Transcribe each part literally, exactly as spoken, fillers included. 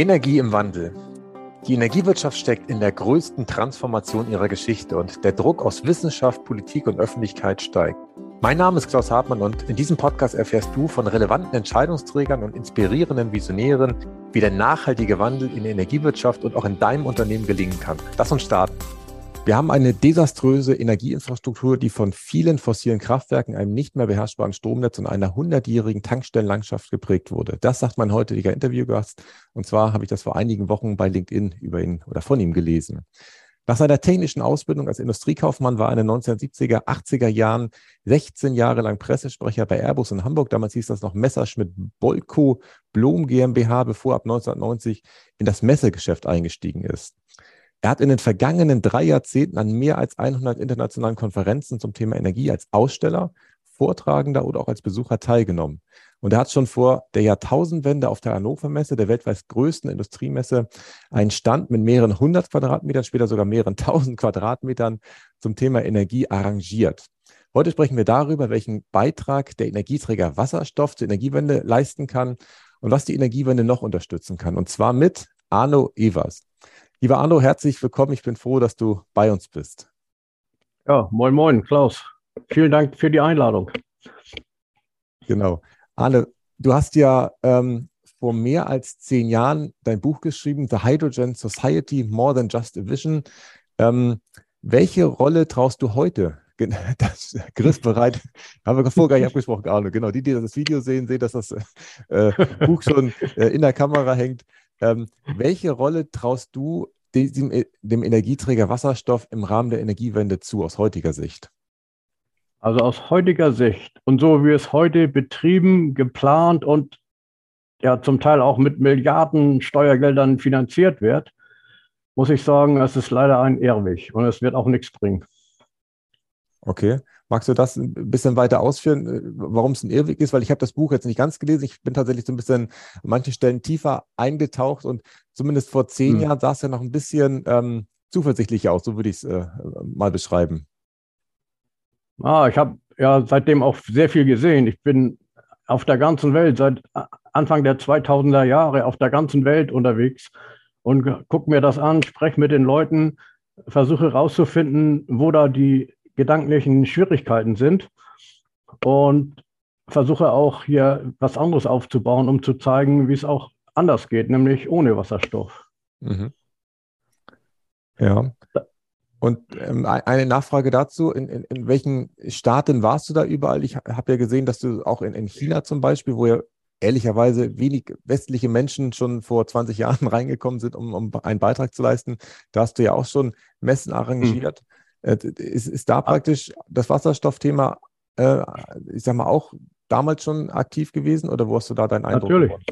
Energie im Wandel. Die Energiewirtschaft steckt in der größten Transformation ihrer Geschichte und der Druck aus Wissenschaft, Politik und Öffentlichkeit steigt. Mein Name ist Klaus Hartmann und in diesem Podcast erfährst du von relevanten Entscheidungsträgern und inspirierenden Visionären, wie der nachhaltige Wandel in der Energiewirtschaft und auch in deinem Unternehmen gelingen kann. Lass uns starten. Wir haben eine desaströse Energieinfrastruktur, die von vielen fossilen Kraftwerken, einem nicht mehr beherrschbaren Stromnetz und einer hundertjährigen Tankstellenlandschaft geprägt wurde. Das sagt mein heutiger Interviewgast. Und zwar habe ich das vor einigen Wochen bei LinkedIn über ihn oder von ihm gelesen. Nach seiner technischen Ausbildung als Industriekaufmann war er in den neunzehnhundertsiebziger, achtziger Jahren sechzehn Jahre lang Pressesprecher bei Airbus in Hamburg. Damals hieß das noch Messerschmitt-Bölkow-Blohm GmbH, bevor er ab neunzehnhundertneunzig in das Messegeschäft eingestiegen ist. Er hat in den vergangenen drei Jahrzehnten an mehr als hundert internationalen Konferenzen zum Thema Energie als Aussteller, Vortragender oder auch als Besucher teilgenommen. Und er hat schon vor der Jahrtausendwende auf der Hannover-Messe, der weltweit größten Industriemesse, einen Stand mit mehreren hundert Quadratmetern, später sogar mehreren tausend Quadratmetern zum Thema Energie arrangiert. Heute sprechen wir darüber, welchen Beitrag der Energieträger Wasserstoff zur Energiewende leisten kann und was die Energiewende noch unterstützen kann. Und zwar mit Arno Evers. Lieber Arno, herzlich willkommen. Ich bin froh, dass du bei uns bist. Ja, moin moin, Klaus. Vielen Dank für die Einladung. Genau. Arno, du hast ja ähm, vor mehr als zehn Jahren dein Buch geschrieben, The Hydrogen Society, More Than Just a Vision. Ähm, welche Rolle traust du heute? Das griffbereit, haben wir vorher gar nicht abgesprochen, Arno. Genau, die, die das Video sehen, sehen, dass das äh, Buch schon äh, in der Kamera hängt. Ähm, welche Rolle traust du diesem, dem Energieträger Wasserstoff im Rahmen der Energiewende zu, aus heutiger Sicht? Also aus heutiger Sicht und so wie es heute betrieben, geplant und ja zum Teil auch mit Milliarden Steuergeldern finanziert wird, muss ich sagen, es ist leider ein Irrweg und es wird auch nichts bringen. Okay. Magst du das ein bisschen weiter ausführen, warum es ein Irrweg ist? Weil ich habe das Buch jetzt nicht ganz gelesen. Ich bin tatsächlich so ein bisschen an manchen Stellen tiefer eingetaucht und zumindest vor zehn hm. Jahren sah es ja noch ein bisschen ähm, zuversichtlicher aus. So würde ich es äh, mal beschreiben. Ah, ich habe ja seitdem auch sehr viel gesehen. Ich bin auf der ganzen Welt, seit Anfang der zweitausender Jahre auf der ganzen Welt unterwegs und gucke mir das an, spreche mit den Leuten, versuche herauszufinden, wo da die gedanklichen Schwierigkeiten sind und versuche auch hier was anderes aufzubauen, um zu zeigen, wie es auch anders geht, nämlich ohne Wasserstoff. Mhm. Ja. Und ähm, eine Nachfrage dazu, in, in, in welchen Staaten warst du da überall? Ich habe ja gesehen, dass du auch in, in China zum Beispiel, wo ja ehrlicherweise wenig westliche Menschen schon vor zwanzig Jahren reingekommen sind, um, um einen Beitrag zu leisten, da hast du ja auch schon Messen arrangiert. Mhm. Ist, ist da praktisch das Wasserstoffthema, äh, ich sag mal, auch damals schon aktiv gewesen oder wo hast du da deinen Eindruck? Natürlich. Geworden?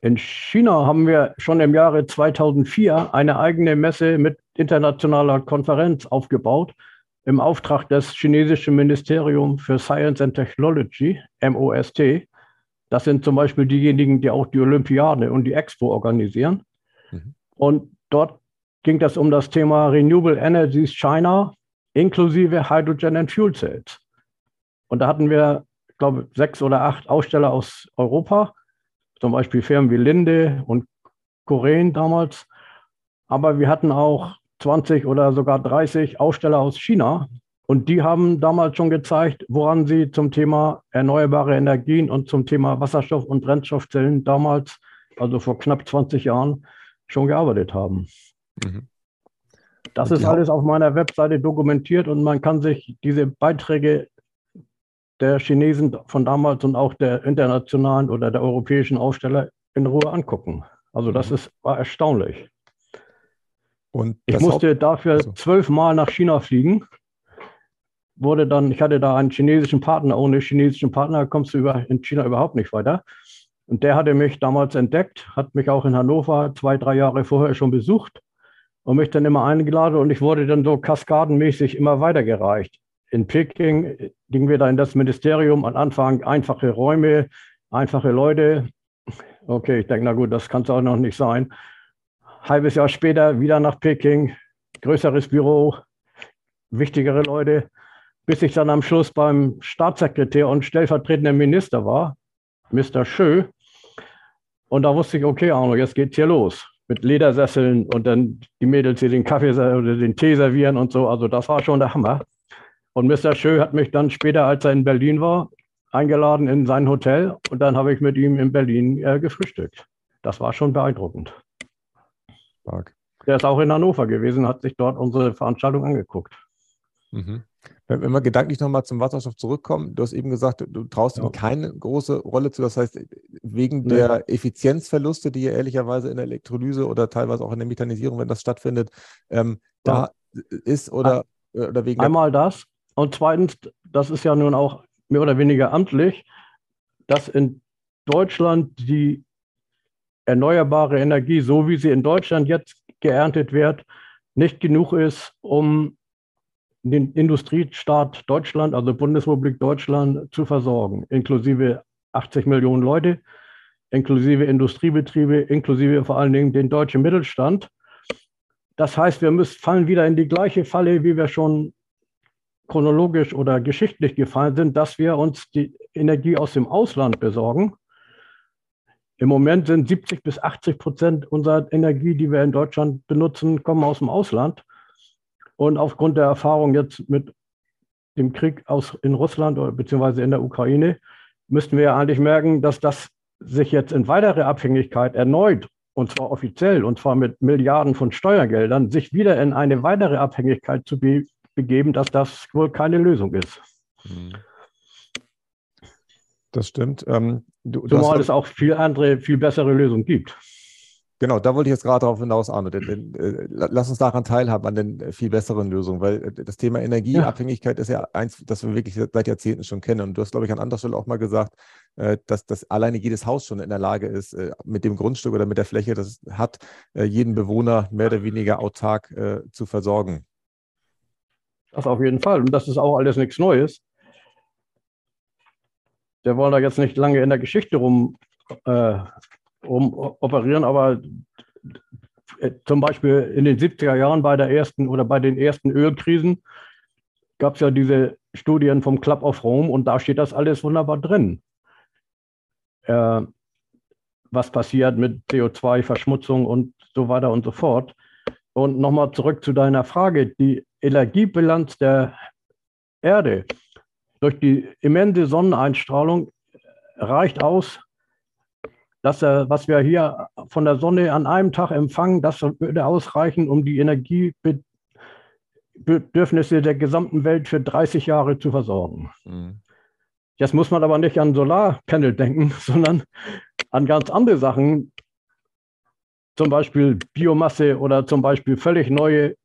In China haben wir schon im Jahre zweitausendvier eine eigene Messe mit internationaler Konferenz aufgebaut, im Auftrag des chinesischen Ministeriums für Science and Technology, M O S T. Das sind zum Beispiel diejenigen, die auch die Olympiade und die Expo organisieren. Mhm. Und dort ging das um das Thema Renewable Energies China inklusive Hydrogen and Fuel Cells. Und da hatten wir, glaube ich, sechs oder acht Aussteller aus Europa, zum Beispiel Firmen wie Linde und Koren damals. Aber wir hatten auch zwanzig oder sogar dreißig Aussteller aus China. Und die haben damals schon gezeigt, woran sie zum Thema erneuerbare Energien und zum Thema Wasserstoff und Brennstoffzellen damals, also vor knapp zwanzig Jahren, schon gearbeitet haben. Mhm. Das und ist alles auf meiner Webseite dokumentiert und man kann sich diese Beiträge der Chinesen von damals und auch der internationalen oder der europäischen Aussteller in Ruhe angucken. Also das mhm. ist, war erstaunlich. Und ich musste Haupt- dafür also. zwölfmal nach China fliegen. Wurde dann, ich hatte da einen chinesischen Partner. Ohne chinesischen Partner kommst du über, in China überhaupt nicht weiter. Und der hatte mich damals entdeckt, hat mich auch in Hannover zwei, drei Jahre vorher schon besucht. Und mich dann immer eingeladen und ich wurde dann so kaskadenmäßig immer weitergereicht. In Peking gingen wir dann in das Ministerium, am Anfang einfache Räume, einfache Leute. Okay, ich denke, na gut, das kann es auch noch nicht sein. Halbes Jahr später wieder nach Peking, größeres Büro, wichtigere Leute, bis ich dann am Schluss beim Staatssekretär und stellvertretenden Minister war, Mister Xu. Und da wusste ich, okay, Arno, jetzt geht's hier los. Mit Ledersesseln und dann die Mädels hier den Kaffee oder den Tee servieren und so. Also das war schon der Hammer. Und Mister Schö hat mich dann später, als er in Berlin war, eingeladen in sein Hotel. Und dann habe ich mit ihm in Berlin äh, gefrühstückt. Das war schon beeindruckend. Stark. Der ist auch in Hannover gewesen, hat sich dort unsere Veranstaltung angeguckt. Mhm. Wenn wir gedanklich nochmal zum Wasserstoff zurückkommen, du hast eben gesagt, du traust ja. ihm keine große Rolle zu. Das heißt, wegen nee. der Effizienzverluste, die ja ehrlicherweise in der Elektrolyse oder teilweise auch in der Methanisierung, wenn das stattfindet, ähm, ja. da ist oder, oder wegen... Einmal das und zweitens, das ist ja nun auch mehr oder weniger amtlich, dass in Deutschland die erneuerbare Energie, so wie sie in Deutschland jetzt geerntet wird, nicht genug ist, um den Industriestaat Deutschland, also Bundesrepublik Deutschland, zu versorgen, inklusive achtzig Millionen Leute, inklusive Industriebetriebe, inklusive vor allen Dingen den deutschen Mittelstand. Das heißt, wir müssen, fallen wieder in die gleiche Falle, wie wir schon chronologisch oder geschichtlich gefallen sind, dass wir uns die Energie aus dem Ausland besorgen. Im Moment sind siebzig bis achtzig Prozent unserer Energie, die wir in Deutschland benutzen, kommen aus dem Ausland. Und aufgrund der Erfahrung jetzt mit dem Krieg aus, in Russland oder beziehungsweise in der Ukraine, müssten wir ja eigentlich merken, dass das sich jetzt in weitere Abhängigkeit erneut, und zwar offiziell, und zwar mit Milliarden von Steuergeldern, sich wieder in eine weitere Abhängigkeit zu be- begeben, dass das wohl keine Lösung ist. Das stimmt. Ähm, du, Zumal es auch viel andere, viel bessere Lösungen gibt. Genau, da wollte ich jetzt gerade darauf hinaus, Arno. Denn, äh, lass uns daran teilhaben, an den viel besseren Lösungen, weil äh, das Thema Energieabhängigkeit ja. ist ja eins, das wir wirklich seit Jahrzehnten schon kennen. Und du hast, glaube ich, an anderer Stelle auch mal gesagt, äh, dass, dass alleine jedes Haus schon in der Lage ist, äh, mit dem Grundstück oder mit der Fläche, das es hat, äh, jeden Bewohner mehr oder weniger autark äh, zu versorgen. Das auf jeden Fall. Und das ist auch alles nichts Neues. Wir wollen da jetzt nicht lange in der Geschichte rum... Äh, Um, operieren, aber äh, zum Beispiel in den siebziger Jahren bei der ersten oder bei den ersten Ölkrisen gab es ja diese Studien vom Club of Rome und da steht das alles wunderbar drin. Äh, was passiert mit C O zwei Verschmutzung und so weiter und so fort. Und nochmal zurück zu deiner Frage, die Energiebilanz der Erde durch die immense Sonneneinstrahlung reicht aus, dass, was wir hier von der Sonne an einem Tag empfangen, das würde ausreichen, um die Energiebedürfnisse der gesamten Welt für dreißig Jahre zu versorgen. Mhm. Jetzt muss man aber nicht an Solarpanel denken, sondern an ganz andere Sachen, zum Beispiel Biomasse oder zum Beispiel völlig neue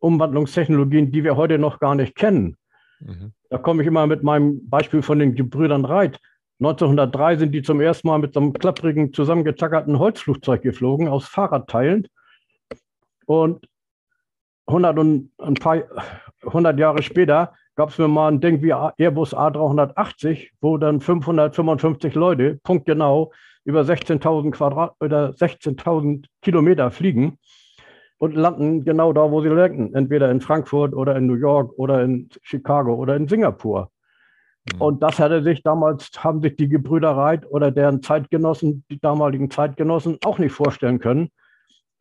Umwandlungstechnologien, die wir heute noch gar nicht kennen. Mhm. Da komme ich immer mit meinem Beispiel von den Gebrüdern Wright. neunzehnhundertdrei sind die zum ersten Mal mit so einem klapprigen, zusammengezackerten Holzflugzeug geflogen, aus Fahrradteilen. Und hundert, und ein paar, hundert Jahre später gab es mir mal ein Ding wie Airbus A dreihundertachtzig, wo dann fünfhundertfünfundfünfzig Leute, punktgenau, über sechzehntausend Quadrat oder sechzehntausend Kilometer fliegen und landen genau da, wo sie landen. Entweder in Frankfurt oder in New York oder in Chicago oder in Singapur. Und das hatte sich damals, haben sich die Gebrüder Wright oder deren Zeitgenossen, die damaligen Zeitgenossen, auch nicht vorstellen können.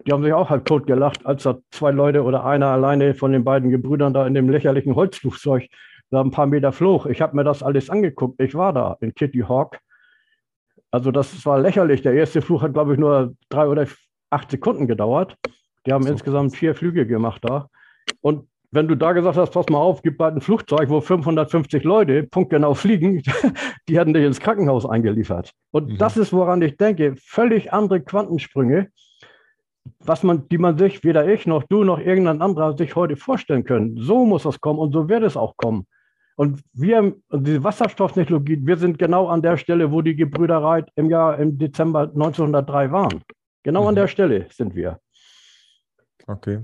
Die haben sich auch halt tot gelacht, als da zwei Leute oder einer alleine von den beiden Gebrüdern da in dem lächerlichen Holzflugzeug da ein paar Meter flog. Ich habe mir das alles angeguckt. Ich war da in Kitty Hawk. Also das war lächerlich. Der erste Flug hat, glaube ich, nur drei oder acht Sekunden gedauert. Die haben so. insgesamt vier Flüge gemacht da. Und wenn du da gesagt hast, pass mal auf, gib bald ein Flugzeug, wo fünfhundertfünfzig Leute punktgenau fliegen, die hätten dich ins Krankenhaus eingeliefert. Und mhm. das ist, woran ich denke, völlig andere Quantensprünge, was man, die man sich, weder ich noch du noch irgendein anderer sich heute vorstellen können. So muss das kommen und so wird es auch kommen. Und wir, diese Wasserstofftechnologie, wir sind genau an der Stelle, wo die Gebrüder Wright im Jahr, im Dezember neunzehnhundertdrei waren. Genau mhm. an der Stelle sind wir. Okay.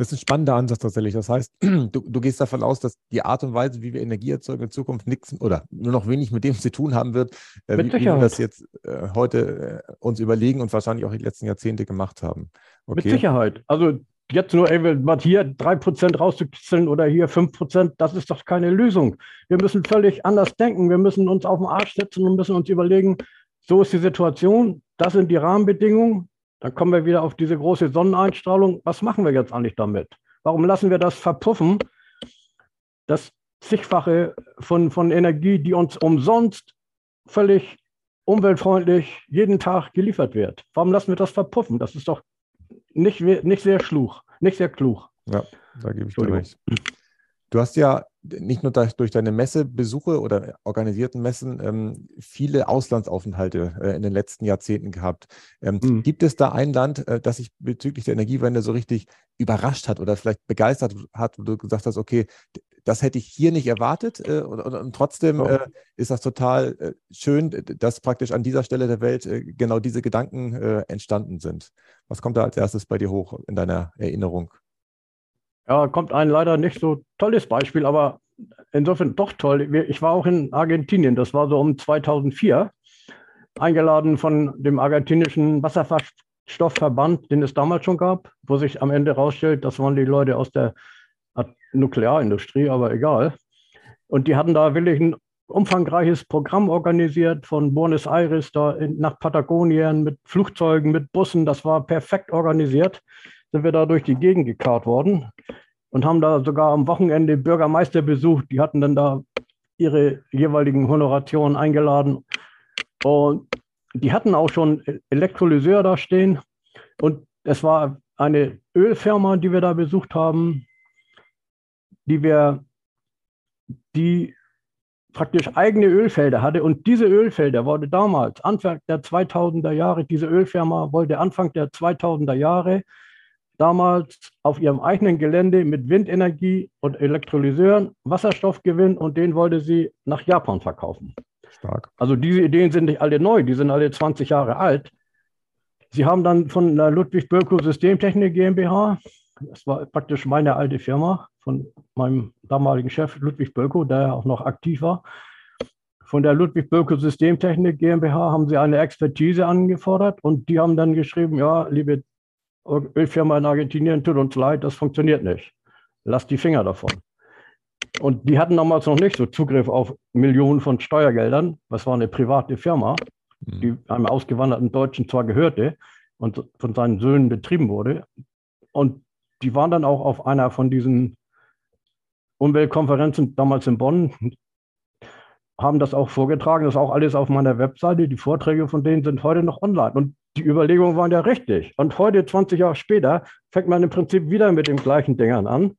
Das ist ein spannender Ansatz tatsächlich. Das heißt, du, du gehst davon aus, dass die Art und Weise, wie wir Energie erzeugen, in Zukunft nichts oder nur noch wenig mit dem zu tun haben wird, äh, wie, wie wir das jetzt äh, heute äh, uns überlegen und wahrscheinlich auch die letzten Jahrzehnte gemacht haben. Okay. Mit Sicherheit. Also jetzt nur ey, hier drei Prozent rauszukitzeln oder hier fünf Prozent, das ist doch keine Lösung. Wir müssen völlig anders denken. Wir müssen uns auf den Arsch setzen und müssen uns überlegen, So ist die Situation, das sind die Rahmenbedingungen. Dann kommen wir wieder auf diese große Sonneneinstrahlung. Was machen wir jetzt eigentlich damit? Warum lassen wir das verpuffen? Das Zigfache von, von Energie, die uns umsonst völlig umweltfreundlich jeden Tag geliefert wird. Warum lassen wir das verpuffen? Das ist doch nicht, nicht sehr schluch, nicht sehr klug. Ja, da gebe ich dir recht. Du hast ja nicht nur durch deine Messebesuche oder organisierten Messen ähm, viele Auslandsaufenthalte äh, in den letzten Jahrzehnten gehabt. Ähm, mhm. Gibt es da ein Land, äh, das sich bezüglich der Energiewende so richtig überrascht hat oder vielleicht begeistert hat, wo du gesagt hast, okay, das hätte ich hier nicht erwartet äh, und, und, und trotzdem äh, ist das total äh, schön, dass praktisch an dieser Stelle der Welt äh, genau diese Gedanken äh, entstanden sind. Was kommt da als erstes bei dir hoch in deiner Erinnerung? Ja, kommt ein leider nicht so tolles Beispiel, aber insofern doch toll. Ich war auch in Argentinien, das war so um zweitausendvier, eingeladen von dem argentinischen Wasserstoffverband, den es damals schon gab, wo sich am Ende rausstellt, das waren die Leute aus der Nuklearindustrie, aber egal. Und die hatten da wirklich ein umfangreiches Programm organisiert, von Buenos Aires da in, nach Patagonien mit Flugzeugen, mit Bussen, das war perfekt organisiert. Sind wir da durch die Gegend gekarrt worden und haben da sogar am Wochenende Bürgermeister besucht. Die hatten dann da ihre jeweiligen Honorationen eingeladen. Und die hatten auch schon Elektrolyseur da stehen. Und es war eine Ölfirma, die wir da besucht haben, die wir, die praktisch eigene Ölfelder hatte. Und diese Ölfelder wollte damals, Anfang der zweitausender Jahre, diese Ölfirma wollte Anfang der zweitausender Jahre damals auf ihrem eigenen Gelände mit Windenergie und Elektrolyseuren Wasserstoff gewinnen und den wollte sie nach Japan verkaufen. Stark. Also diese Ideen sind nicht alle neu, die sind alle zwanzig Jahre alt. Sie haben dann von der Ludwig-Bölkow-Systemtechnik GmbH, das war praktisch meine alte Firma, von meinem damaligen Chef Ludwig Bölkow, der ja auch noch aktiv war, von der Ludwig-Bölkow-Systemtechnik GmbH haben sie eine Expertise angefordert und die haben dann geschrieben, ja, liebe Ölfirma in Argentinien, tut uns leid, das funktioniert nicht. Lasst die Finger davon. Und die hatten damals noch nicht so Zugriff auf Millionen von Steuergeldern. Das war eine private Firma, die einem ausgewanderten Deutschen zwar gehörte und von seinen Söhnen betrieben wurde. Und die waren dann auch auf einer von diesen Umweltkonferenzen damals in Bonn, haben das auch vorgetragen. Das ist auch alles auf meiner Webseite. Die Vorträge von denen sind heute noch online. Und die Überlegungen waren ja richtig. Und heute, zwanzig Jahre später, fängt man im Prinzip wieder mit den gleichen Dingern an.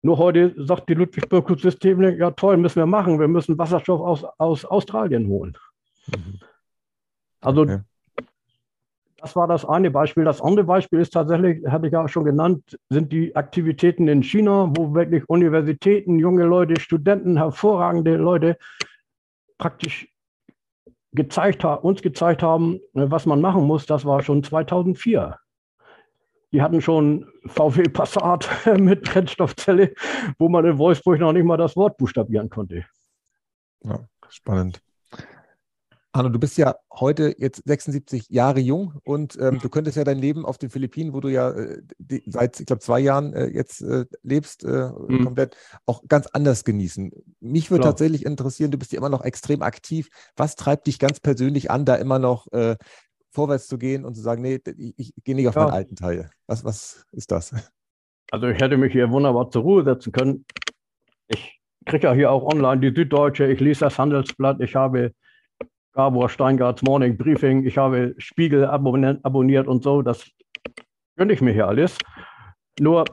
Nur heute sagt die Ludwig-Bölkow-Systemtechnik, ja toll, müssen wir machen. Wir müssen Wasserstoff aus, aus Australien holen. Mhm. Also okay. Das war das eine Beispiel. Das andere Beispiel ist tatsächlich, hatte ich ja schon genannt, sind die Aktivitäten in China, wo wirklich Universitäten, junge Leute, Studenten, hervorragende Leute praktisch gezeigt haben, uns gezeigt haben, was man machen muss. Das war schon zweitausendvier. Die hatten schon V W Passat mit Brennstoffzelle, wo man in Wolfsburg noch nicht mal das Wort buchstabieren konnte. Ja, spannend. Arno, du bist ja heute jetzt sechsundsiebzig Jahre jung und ähm, du könntest ja dein Leben auf den Philippinen, wo du ja äh, die, seit, ich glaube, zwei Jahren äh, jetzt äh, lebst, äh, mhm. komplett auch ganz anders genießen. Mich würde Klar. tatsächlich interessieren, du bist ja immer noch extrem aktiv. Was treibt dich ganz persönlich an, da immer noch äh, vorwärts zu gehen und zu sagen, nee, ich, ich gehe nicht auf ja. meinen alten Teil? Was, was ist das? Also ich hätte mich hier wunderbar zur Ruhe setzen können. Ich kriege ja hier auch online die Süddeutsche, ich lese das Handelsblatt, ich habe Gabor Steingarts Morning Briefing, ich habe Spiegel abonniert und so, das gönne ich mir hier alles. Nur,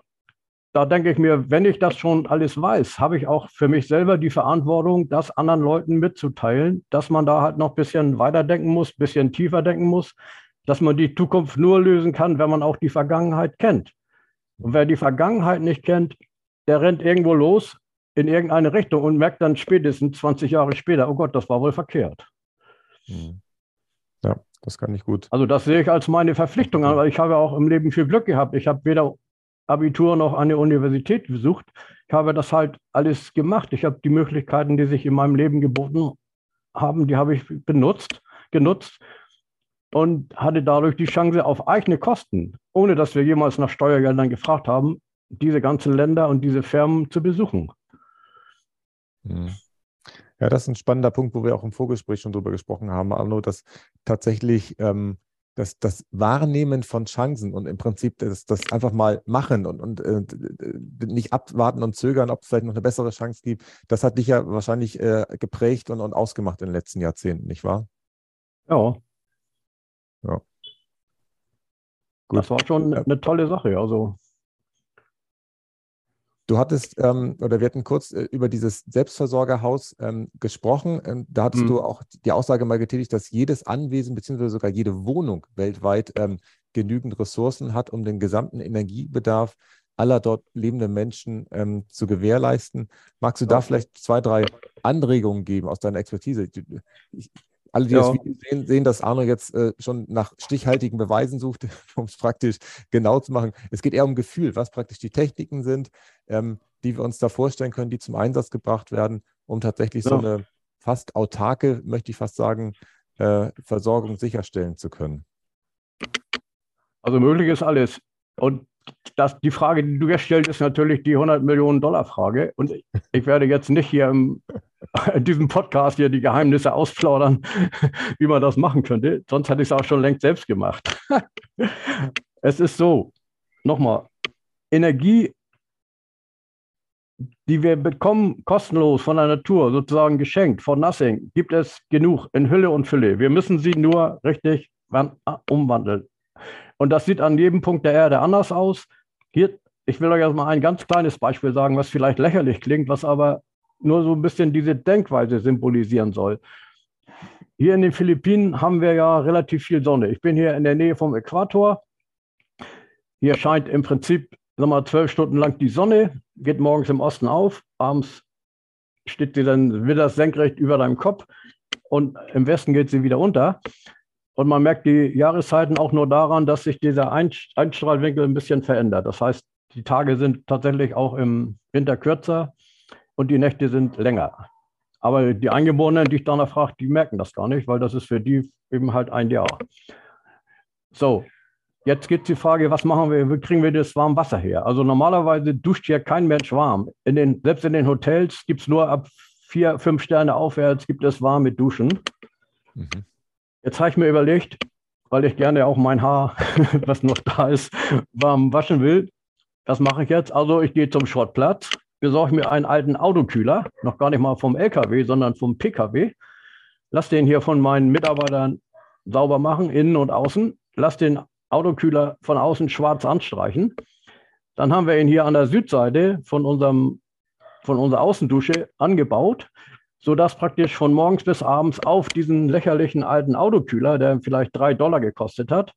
da denke ich mir, wenn ich das schon alles weiß, habe ich auch für mich selber die Verantwortung, das anderen Leuten mitzuteilen, dass man da halt noch ein bisschen weiterdenken muss, ein bisschen tiefer denken muss, dass man die Zukunft nur lösen kann, wenn man auch die Vergangenheit kennt. Und wer die Vergangenheit nicht kennt, der rennt irgendwo los in irgendeine Richtung und merkt dann spätestens zwanzig Jahre später, oh Gott, das war wohl verkehrt. Ja, das kann ich gut. Also das sehe ich als meine Verpflichtung an, weil ich habe auch im Leben viel Glück gehabt. Ich habe weder Abitur noch eine Universität besucht. Ich habe das halt alles gemacht. Ich habe die Möglichkeiten, die sich in meinem Leben geboten haben, die habe ich benutzt, genutzt und hatte dadurch die Chance auf eigene Kosten, ohne dass wir jemals nach Steuergeldern gefragt haben, diese ganzen Länder und diese Firmen zu besuchen. Mhm. Ja, das ist ein spannender Punkt, wo wir auch im Vorgespräch schon drüber gesprochen haben, Arno, dass tatsächlich ähm, das, das Wahrnehmen von Chancen und im Prinzip das, das einfach mal machen und, und äh, nicht abwarten und zögern, ob es vielleicht noch eine bessere Chance gibt, das hat dich ja wahrscheinlich äh, geprägt und, und ausgemacht in den letzten Jahrzehnten, nicht wahr? Ja. Ja. Gut. Das war schon eine tolle Sache, also. Du hattest, ähm, oder wir hatten kurz äh, über dieses Selbstversorgerhaus ähm, gesprochen. Ähm, da hattest mhm. du auch die Aussage mal getätigt, dass jedes Anwesen beziehungsweise sogar jede Wohnung weltweit ähm, genügend Ressourcen hat, um den gesamten Energiebedarf aller dort lebenden Menschen ähm, zu gewährleisten. Magst du ja. da vielleicht zwei, drei Anregungen geben aus deiner Expertise? Ich, alle, die ja. das Video sehen, sehen, dass Arno jetzt äh, schon nach stichhaltigen Beweisen sucht, um es praktisch genau zu machen. Es geht eher um Gefühl, was praktisch die Techniken sind, ähm, die wir uns da vorstellen können, die zum Einsatz gebracht werden, um tatsächlich ja. so eine fast autarke, möchte ich fast sagen, äh, Versorgung sicherstellen zu können. Also möglich ist alles. Und das, die Frage, die du gestellt hast, ist natürlich die hundert Millionen Dollar Frage. Und ich werde jetzt nicht hier im in diesem Podcast hier die Geheimnisse ausplaudern, wie man das machen könnte. Sonst hätte ich es auch schon längst selbst gemacht. Es ist so, nochmal, Energie, die wir bekommen, kostenlos von der Natur, sozusagen geschenkt, for nothing, gibt es genug in Hülle und Fülle. Wir müssen sie nur richtig umwandeln. Und das sieht an jedem Punkt der Erde anders aus. Hier, ich will euch erstmal ein ganz kleines Beispiel sagen, was vielleicht lächerlich klingt, was aber nur so ein bisschen diese Denkweise symbolisieren soll. Hier in den Philippinen haben wir ja relativ viel Sonne. Ich bin hier in der Nähe vom Äquator. Hier scheint im Prinzip sagen wir mal, zwölf Stunden lang die Sonne, geht morgens im Osten auf, abends steht sie dann wieder senkrecht über deinem Kopf und im Westen geht sie wieder unter. Und man merkt die Jahreszeiten auch nur daran, dass sich dieser Einstrahlwinkel ein bisschen verändert. Das heißt, die Tage sind tatsächlich auch im Winter kürzer. Und die Nächte sind länger. Aber die Eingeborenen, die ich danach frage, die merken das gar nicht, weil das ist für die eben halt ein Jahr. So, jetzt geht die Frage, was machen wir, wie kriegen wir das warme Wasser her? Also normalerweise duscht hier kein Mensch warm. In den, selbst in den Hotels gibt es nur ab vier, fünf Sterne aufwärts, gibt es warme Duschen. Mhm. Jetzt habe ich mir überlegt, weil ich gerne auch mein Haar, was noch da ist, warm waschen will. Das mache ich jetzt. Also ich gehe zum Schrottplatz. Besorge mir einen alten Autokühler, noch gar nicht mal vom L K W, sondern vom P K W. Lass den hier von meinen Mitarbeitern sauber machen, innen und außen. Lass den Autokühler von außen schwarz anstreichen. Dann haben wir ihn hier an der Südseite von, unserem, von unserer Außendusche angebaut, sodass praktisch von morgens bis abends auf diesen lächerlichen alten Autokühler, der vielleicht drei Dollar gekostet hat,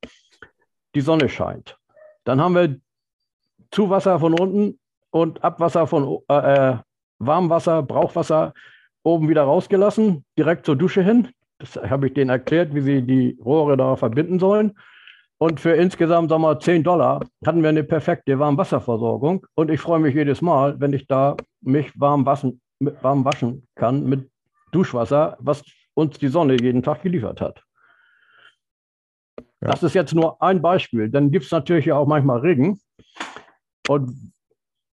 die Sonne scheint. Dann haben wir Zuwasser von unten, und Abwasser von äh, Warmwasser, Brauchwasser oben wieder rausgelassen, direkt zur Dusche hin. Das habe ich denen erklärt, wie sie die Rohre da verbinden sollen. Und für insgesamt, sagen wir mal, zehn Dollar hatten wir eine perfekte Warmwasserversorgung. Und ich freue mich jedes Mal, wenn ich da mich warm waschen, warm waschen kann mit Duschwasser, was uns die Sonne jeden Tag geliefert hat. Ja. Das ist jetzt nur ein Beispiel. Dann gibt es natürlich ja auch manchmal Regen. Und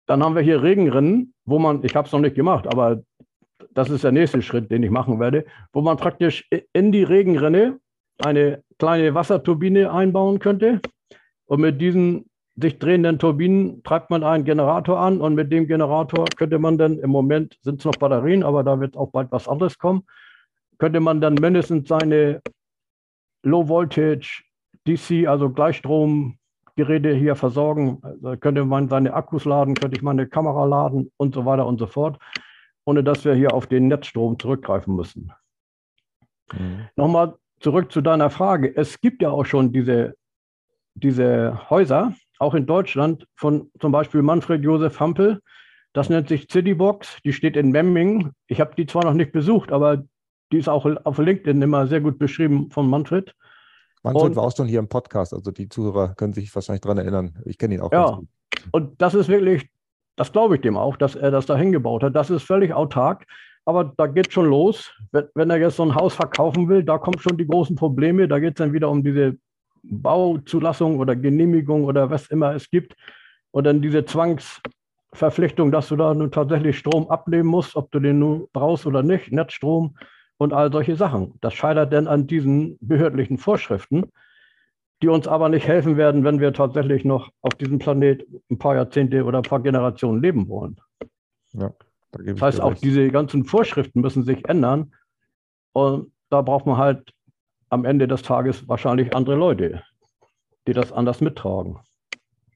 dann haben wir hier Regenrinnen, wo man, ich habe es noch nicht gemacht, aber das ist der nächste Schritt, den ich machen werde, wo man praktisch in die Regenrinne eine kleine Wasserturbine einbauen könnte. Und mit diesen sich drehenden Turbinen treibt man einen Generator an und mit dem Generator könnte man dann, im Moment sind es noch Batterien, aber da wird auch bald was anderes kommen, könnte man dann mindestens seine Low-Voltage D C, also Gleichstrom, Geräte hier versorgen, da könnte man seine Akkus laden, könnte ich meine Kamera laden und so weiter und so fort, ohne dass wir hier auf den Netzstrom zurückgreifen müssen. Mhm. Nochmal zurück zu deiner Frage. Es gibt ja auch schon diese, diese Häuser, auch in Deutschland, von zum Beispiel Manfred Josef Hampel. Das nennt sich Citybox, die steht in Memming. Ich habe die zwar noch nicht besucht, aber die ist auch auf LinkedIn immer sehr gut beschrieben von Manfred. Manfred war auch schon hier im Podcast, also die Zuhörer können sich wahrscheinlich daran erinnern. Ich kenne ihn auch. Ja, und das ist wirklich, das glaube ich dem auch, dass er das da hingebaut hat. Das ist völlig autark, aber da geht schon los. Wenn er jetzt so ein Haus verkaufen will, da kommen schon die großen Probleme. Da geht es dann wieder um diese Bauzulassung oder Genehmigung oder was immer es gibt. Und dann diese Zwangs, Verpflichtung, dass du da nun tatsächlich Strom abnehmen musst, ob du den nun brauchst oder nicht, Netzstrom und all solche Sachen. Das scheitert denn an diesen behördlichen Vorschriften, die uns aber nicht helfen werden, wenn wir tatsächlich noch auf diesem Planet ein paar Jahrzehnte oder ein paar Generationen leben wollen. Ja, da gebe ich dir recht. Das heißt, auch diese ganzen Vorschriften müssen sich ändern und da braucht man halt am Ende des Tages wahrscheinlich andere Leute, die das anders mittragen.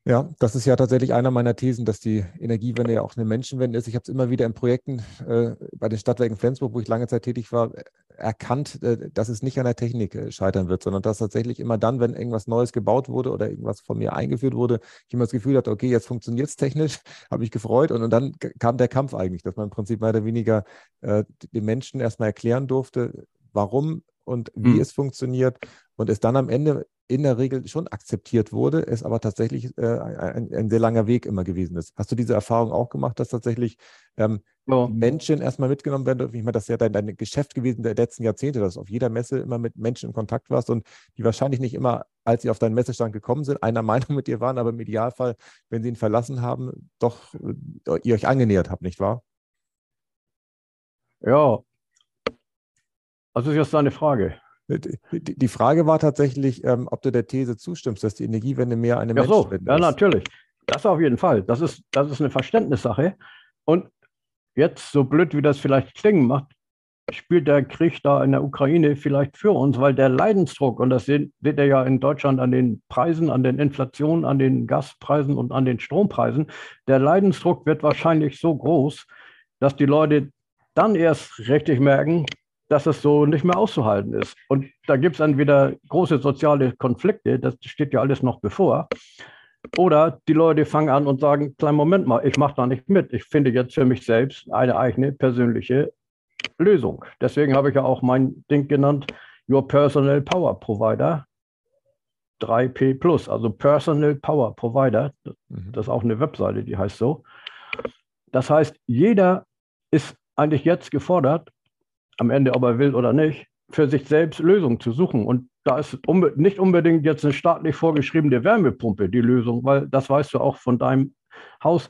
Ja, das ist ja tatsächlich einer meiner Thesen, dass die Energiewende ja auch eine Menschenwende ist. Ich habe es immer wieder in Projekten äh, bei den Stadtwerken Flensburg, wo ich lange Zeit tätig war, erkannt, äh, dass es nicht an der Technik äh, scheitern wird, sondern dass tatsächlich immer dann, wenn irgendwas Neues gebaut wurde oder irgendwas von mir eingeführt wurde, ich immer das Gefühl hatte, okay, jetzt funktioniert es technisch, habe ich gefreut. Und, und dann kam der Kampf eigentlich, dass man im Prinzip mehr oder weniger äh, den Menschen erstmal erklären durfte, warum und wie mhm. es funktioniert und es dann am Ende in der Regel schon akzeptiert wurde, es aber tatsächlich äh, ein, ein sehr langer Weg immer gewesen ist. Hast du diese Erfahrung auch gemacht, dass tatsächlich ähm, ja. Menschen erstmal mitgenommen werden dürfen? Ich meine, das ist ja dein, dein Geschäft gewesen der letzten Jahrzehnte, dass du auf jeder Messe immer mit Menschen in Kontakt warst und die wahrscheinlich nicht immer, als sie auf deinen Messestand gekommen sind, einer Meinung mit dir waren, aber im Idealfall, wenn sie ihn verlassen haben, doch äh, ihr euch angenähert habt, nicht wahr? Ja, also ist jetzt deine Frage. Die Frage war tatsächlich, ähm, ob du der These zustimmst, dass die Energiewende mehr eine ja, Menschenwende so. Ja, ist. Ja, natürlich. Das auf jeden Fall. Das ist, das ist eine Verständnissache. Und jetzt, so blöd wie das vielleicht klingen macht, spielt der Krieg da in der Ukraine vielleicht für uns, weil der Leidensdruck, und das seht, seht ihr ja in Deutschland an den Preisen, an den Inflationen, an den Gaspreisen und an den Strompreisen, der Leidensdruck wird wahrscheinlich so groß, dass die Leute dann erst richtig merken, dass es so nicht mehr auszuhalten ist. Und da gibt es dann wieder große soziale Konflikte, das steht ja alles noch bevor. Oder die Leute fangen an und sagen, kleinen Moment mal, ich mache da nicht mit. Ich finde jetzt für mich selbst eine eigene persönliche Lösung. Deswegen habe ich ja auch mein Ding genannt, Your Personal Power Provider drei P Plus, also Personal Power Provider. Das ist auch eine Webseite, die heißt so. Das heißt, jeder ist eigentlich jetzt gefordert, am Ende, ob er will oder nicht, für sich selbst Lösungen zu suchen. Und da ist unbe- nicht unbedingt jetzt eine staatlich vorgeschriebene Wärmepumpe die Lösung, weil das weißt du auch von deinem Haus.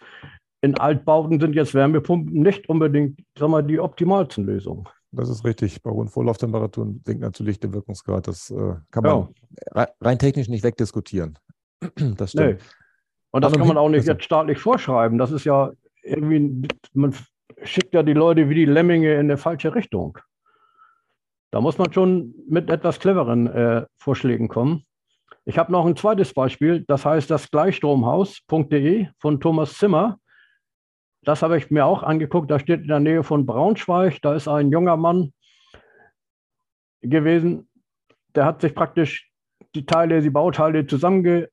In Altbauten sind jetzt Wärmepumpen nicht unbedingt, sag mal, die optimalsten Lösungen. Das ist richtig. Bei hohen Vorlauftemperaturen sinkt natürlich der Wirkungsgrad. Das äh, kann man ja. rein technisch nicht wegdiskutieren. Das stimmt. Nee. Und das also, kann man auch nicht also. jetzt staatlich vorschreiben. Das ist ja irgendwie... man schickt ja die Leute wie die Lemminge in eine falsche Richtung. Da muss man schon mit etwas cleveren äh, Vorschlägen kommen. Ich habe noch ein zweites Beispiel, das heißt das Gleichstromhaus punkt de von Thomas Zimmer. Das habe ich mir auch angeguckt, da steht in der Nähe von Braunschweig, da ist ein junger Mann gewesen, der hat sich praktisch die Teile, die Bauteile zusammenge,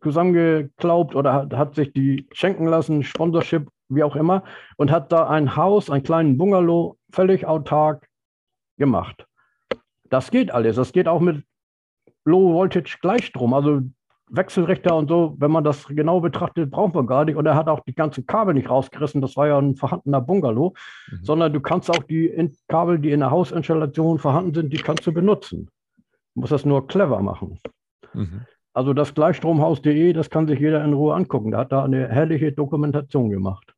zusammengeklaubt oder hat, hat sich die schenken lassen, Sponsorship, wie auch immer, und hat da ein Haus, einen kleinen Bungalow, völlig autark gemacht. Das geht alles. Das geht auch mit Low-Voltage-Gleichstrom, also Wechselrichter und so. Wenn man das genau betrachtet, braucht man gar nicht. Und er hat auch die ganzen Kabel nicht rausgerissen. Das war ja ein vorhandener Bungalow. Mhm. Sondern du kannst auch die Kabel, die in der Hausinstallation vorhanden sind, die kannst du benutzen. Du musst das nur clever machen. Mhm. Also das Gleichstromhaus punkt de, das kann sich jeder in Ruhe angucken. Da hat da eine herrliche Dokumentation gemacht.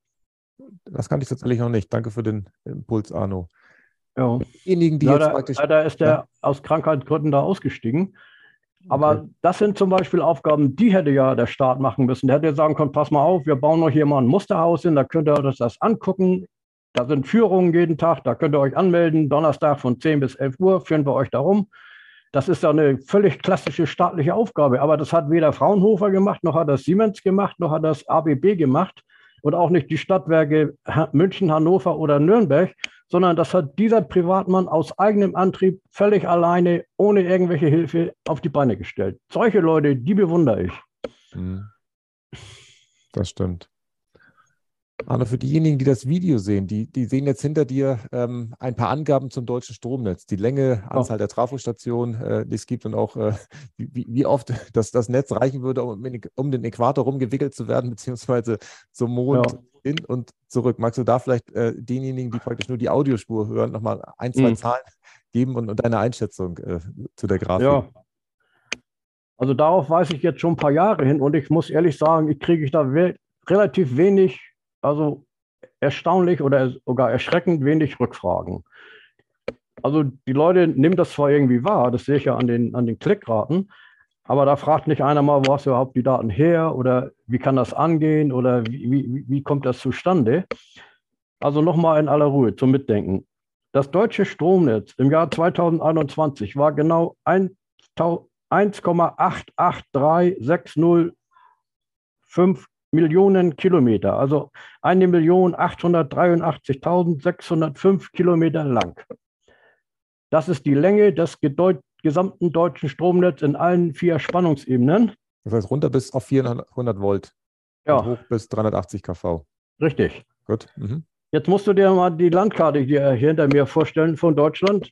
Das kannte ich tatsächlich noch nicht. Danke für den Impuls, Arno. Ja. Diejenigen, die leider, jetzt praktisch, leider ist der ja. aus Krankheitsgründen da ausgestiegen. Aber okay. Das sind zum Beispiel Aufgaben, die hätte ja der Staat machen müssen. Der hätte sagen können, pass mal auf, wir bauen euch hier mal ein Musterhaus hin, da könnt ihr euch das angucken. Da sind Führungen jeden Tag, da könnt ihr euch anmelden. Donnerstag von zehn bis elf Uhr führen wir euch da rum. Das ist ja eine völlig klassische staatliche Aufgabe. Aber das hat weder Fraunhofer gemacht, noch hat das Siemens gemacht, noch hat das A B B gemacht und auch nicht die Stadtwerke München, Hannover oder Nürnberg, sondern das hat dieser Privatmann aus eigenem Antrieb völlig alleine, ohne irgendwelche Hilfe auf die Beine gestellt. Solche Leute, die bewundere ich. Das stimmt. Aber für diejenigen, die das Video sehen, die, die sehen jetzt hinter dir ähm, ein paar Angaben zum deutschen Stromnetz. Die Länge, Anzahl der Trafostationen, äh, die es gibt und auch äh, wie, wie oft das, das Netz reichen würde, um, um den Äquator rumgewickelt zu werden, beziehungsweise zum Mond ja. hin und zurück. Magst du da vielleicht äh, denjenigen, die praktisch nur die Audiospur hören, nochmal ein, zwei mhm. Zahlen geben und, und deine Einschätzung äh, zu der Grafik? Ja. Also darauf weiß ich jetzt schon ein paar Jahre hin und ich muss ehrlich sagen, ich kriege ich da wirklich relativ wenig, also erstaunlich oder sogar erschreckend wenig Rückfragen. Also die Leute nehmen das zwar irgendwie wahr, das sehe ich ja an den, an den Klickraten, aber da fragt nicht einer mal, wo hast du überhaupt die Daten her oder wie kann das angehen oder wie, wie, wie kommt das zustande? Also nochmal in aller Ruhe zum Mitdenken. Das deutsche Stromnetz im Jahr zweitausendeinundzwanzig war genau eins Komma acht acht drei sechs null fünf Millionen Kilometer, also eine Million achthundertdreiundachtzigtausendsechshundertfünf Kilometer lang. Das ist die Länge des gesamten deutschen Stromnetzes in allen vier Spannungsebenen. Das heißt runter bis auf vierhundert Volt, ja. Hoch bis dreihundertachtzig Kilovolts. Richtig. Gut. Mhm. Jetzt musst du dir mal die Landkarte hier hinter mir vorstellen von Deutschland.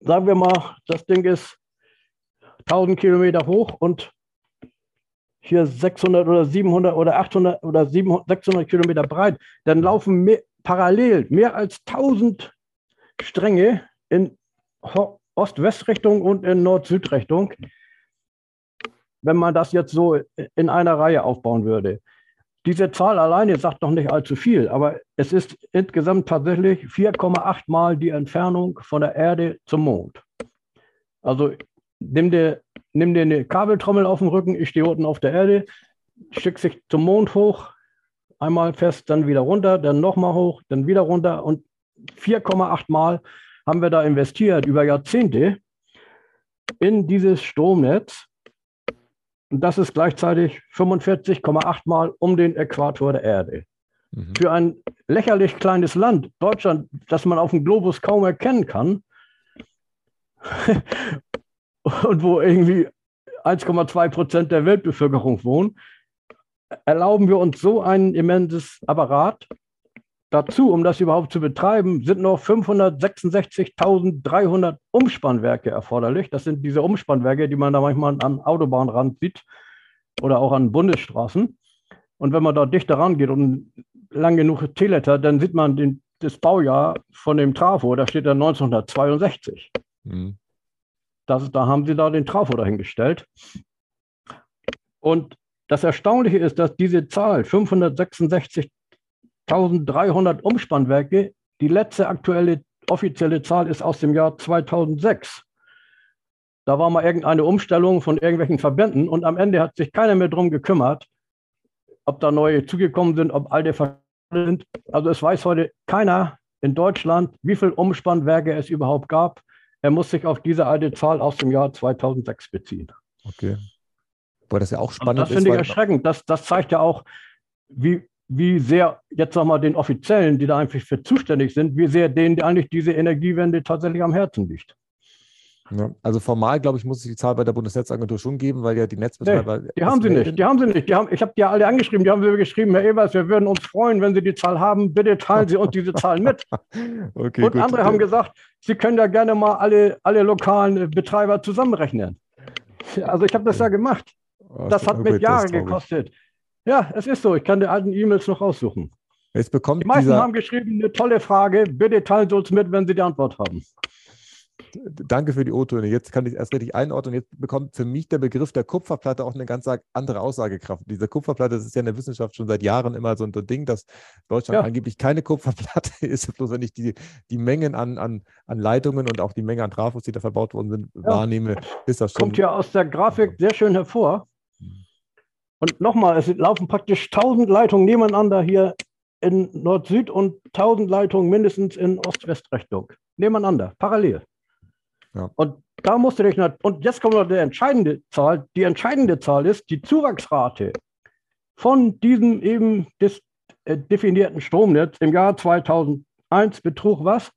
Sagen wir mal, das Ding ist tausend Kilometer hoch und hier sechshundert oder siebenhundert oder achthundert oder sechshundert Kilometer breit. Dann laufen mehr, parallel mehr als tausend Stränge in Ost-West-Richtung und in Nord-Süd-Richtung, wenn man das jetzt so in einer Reihe aufbauen würde. Diese Zahl alleine sagt noch nicht allzu viel, aber es ist insgesamt tatsächlich vier Komma acht Mal die Entfernung von der Erde zum Mond. Also nimm dir, nimm dir eine Kabeltrommel auf dem Rücken, ich stehe unten auf der Erde, schick sich zum Mond hoch, einmal fest, dann wieder runter, dann nochmal hoch, dann wieder runter und vier Komma acht Mal haben wir da investiert über Jahrzehnte in dieses Stromnetz. Und das ist gleichzeitig fünfundvierzig Komma acht Mal um den Äquator der Erde. Mhm. Für ein lächerlich kleines Land, Deutschland, das man auf dem Globus kaum erkennen kann, und wo irgendwie eins Komma zwei Prozent der Weltbevölkerung wohnen, erlauben wir uns so ein immenses Apparat. Dazu, um das überhaupt zu betreiben, sind noch fünfhundertsechsundsechzigtausenddreihundert Umspannwerke erforderlich. Das sind diese Umspannwerke, die man da manchmal an Autobahnrand sieht oder auch an Bundesstraßen. Und wenn man da dichter rangeht und lang genug Teleter, dann sieht man den, das Baujahr von dem Trafo, da steht dann neunzehnhundertzweiundsechzig. Mhm. Das, da haben sie da den Trafo dahingestellt. Und das Erstaunliche ist, dass diese Zahl fünfhundertsechsundsechzigtausenddreihundert Umspannwerke, die letzte aktuelle offizielle Zahl ist aus dem Jahr zweitausendsechs. Da war mal irgendeine Umstellung von irgendwelchen Verbänden und am Ende hat sich keiner mehr darum gekümmert, ob da neue zugekommen sind, ob alte verschwunden sind. Also es weiß heute keiner in Deutschland, wie viele Umspannwerke es überhaupt gab. Er muss sich auf diese alte Zahl aus dem Jahr zweitausendsechs beziehen. Okay. Weil das ja auch spannend ist. Das finde ich erschreckend. Das, das zeigt ja auch, wie wie sehr, jetzt sag mal, den Offiziellen, die da einfach für zuständig sind, wie sehr denen eigentlich diese Energiewende tatsächlich am Herzen liegt. Ja, also formal, glaube ich, muss ich die Zahl bei der Bundesnetzagentur schon geben, weil ja die Netzbetreiber... Nee, die haben sie nicht, die haben sie nicht. Die haben, ich habe die alle angeschrieben, die haben sie geschrieben, Herr Evers, wir würden uns freuen, wenn Sie die Zahl haben, bitte teilen Sie uns diese Zahl mit. Okay, und gut, andere haben gesagt, Sie können ja gerne mal alle, alle lokalen Betreiber zusammenrechnen. Also ich habe das ja gemacht. Oh, das hat mich Jahre gekostet. Ja, es ist so. Ich kann die alten E-Mails noch aussuchen. Jetzt bekommt die meisten dieser... haben geschrieben, eine tolle Frage. Bitte teilen Sie uns mit, wenn Sie die Antwort haben. Danke für die O-Töne. Jetzt kann ich es erst richtig einordnen. Jetzt bekommt für mich der Begriff der Kupferplatte auch eine ganz andere Aussagekraft. Diese Kupferplatte, das ist ja in der Wissenschaft schon seit Jahren immer so ein Ding, dass Deutschland ja angeblich keine Kupferplatte ist. Bloß wenn ich die, die Mengen an, an, an Leitungen und auch die Menge an Trafos, die da verbaut worden sind, ja, wahrnehme, ist das schon... Kommt ja aus der Grafik sehr schön hervor. Und nochmal, es laufen praktisch tausend Leitungen nebeneinander hier in Nord-Süd und tausend Leitungen mindestens in Ost-West-Richtung. Nebeneinander, parallel. Ja. Und da musst du dich, und jetzt kommt noch die entscheidende Zahl. Die entscheidende Zahl ist die Zuwachsrate von diesem eben des, äh, definierten Stromnetz im Jahr zweitausendeins betrug was?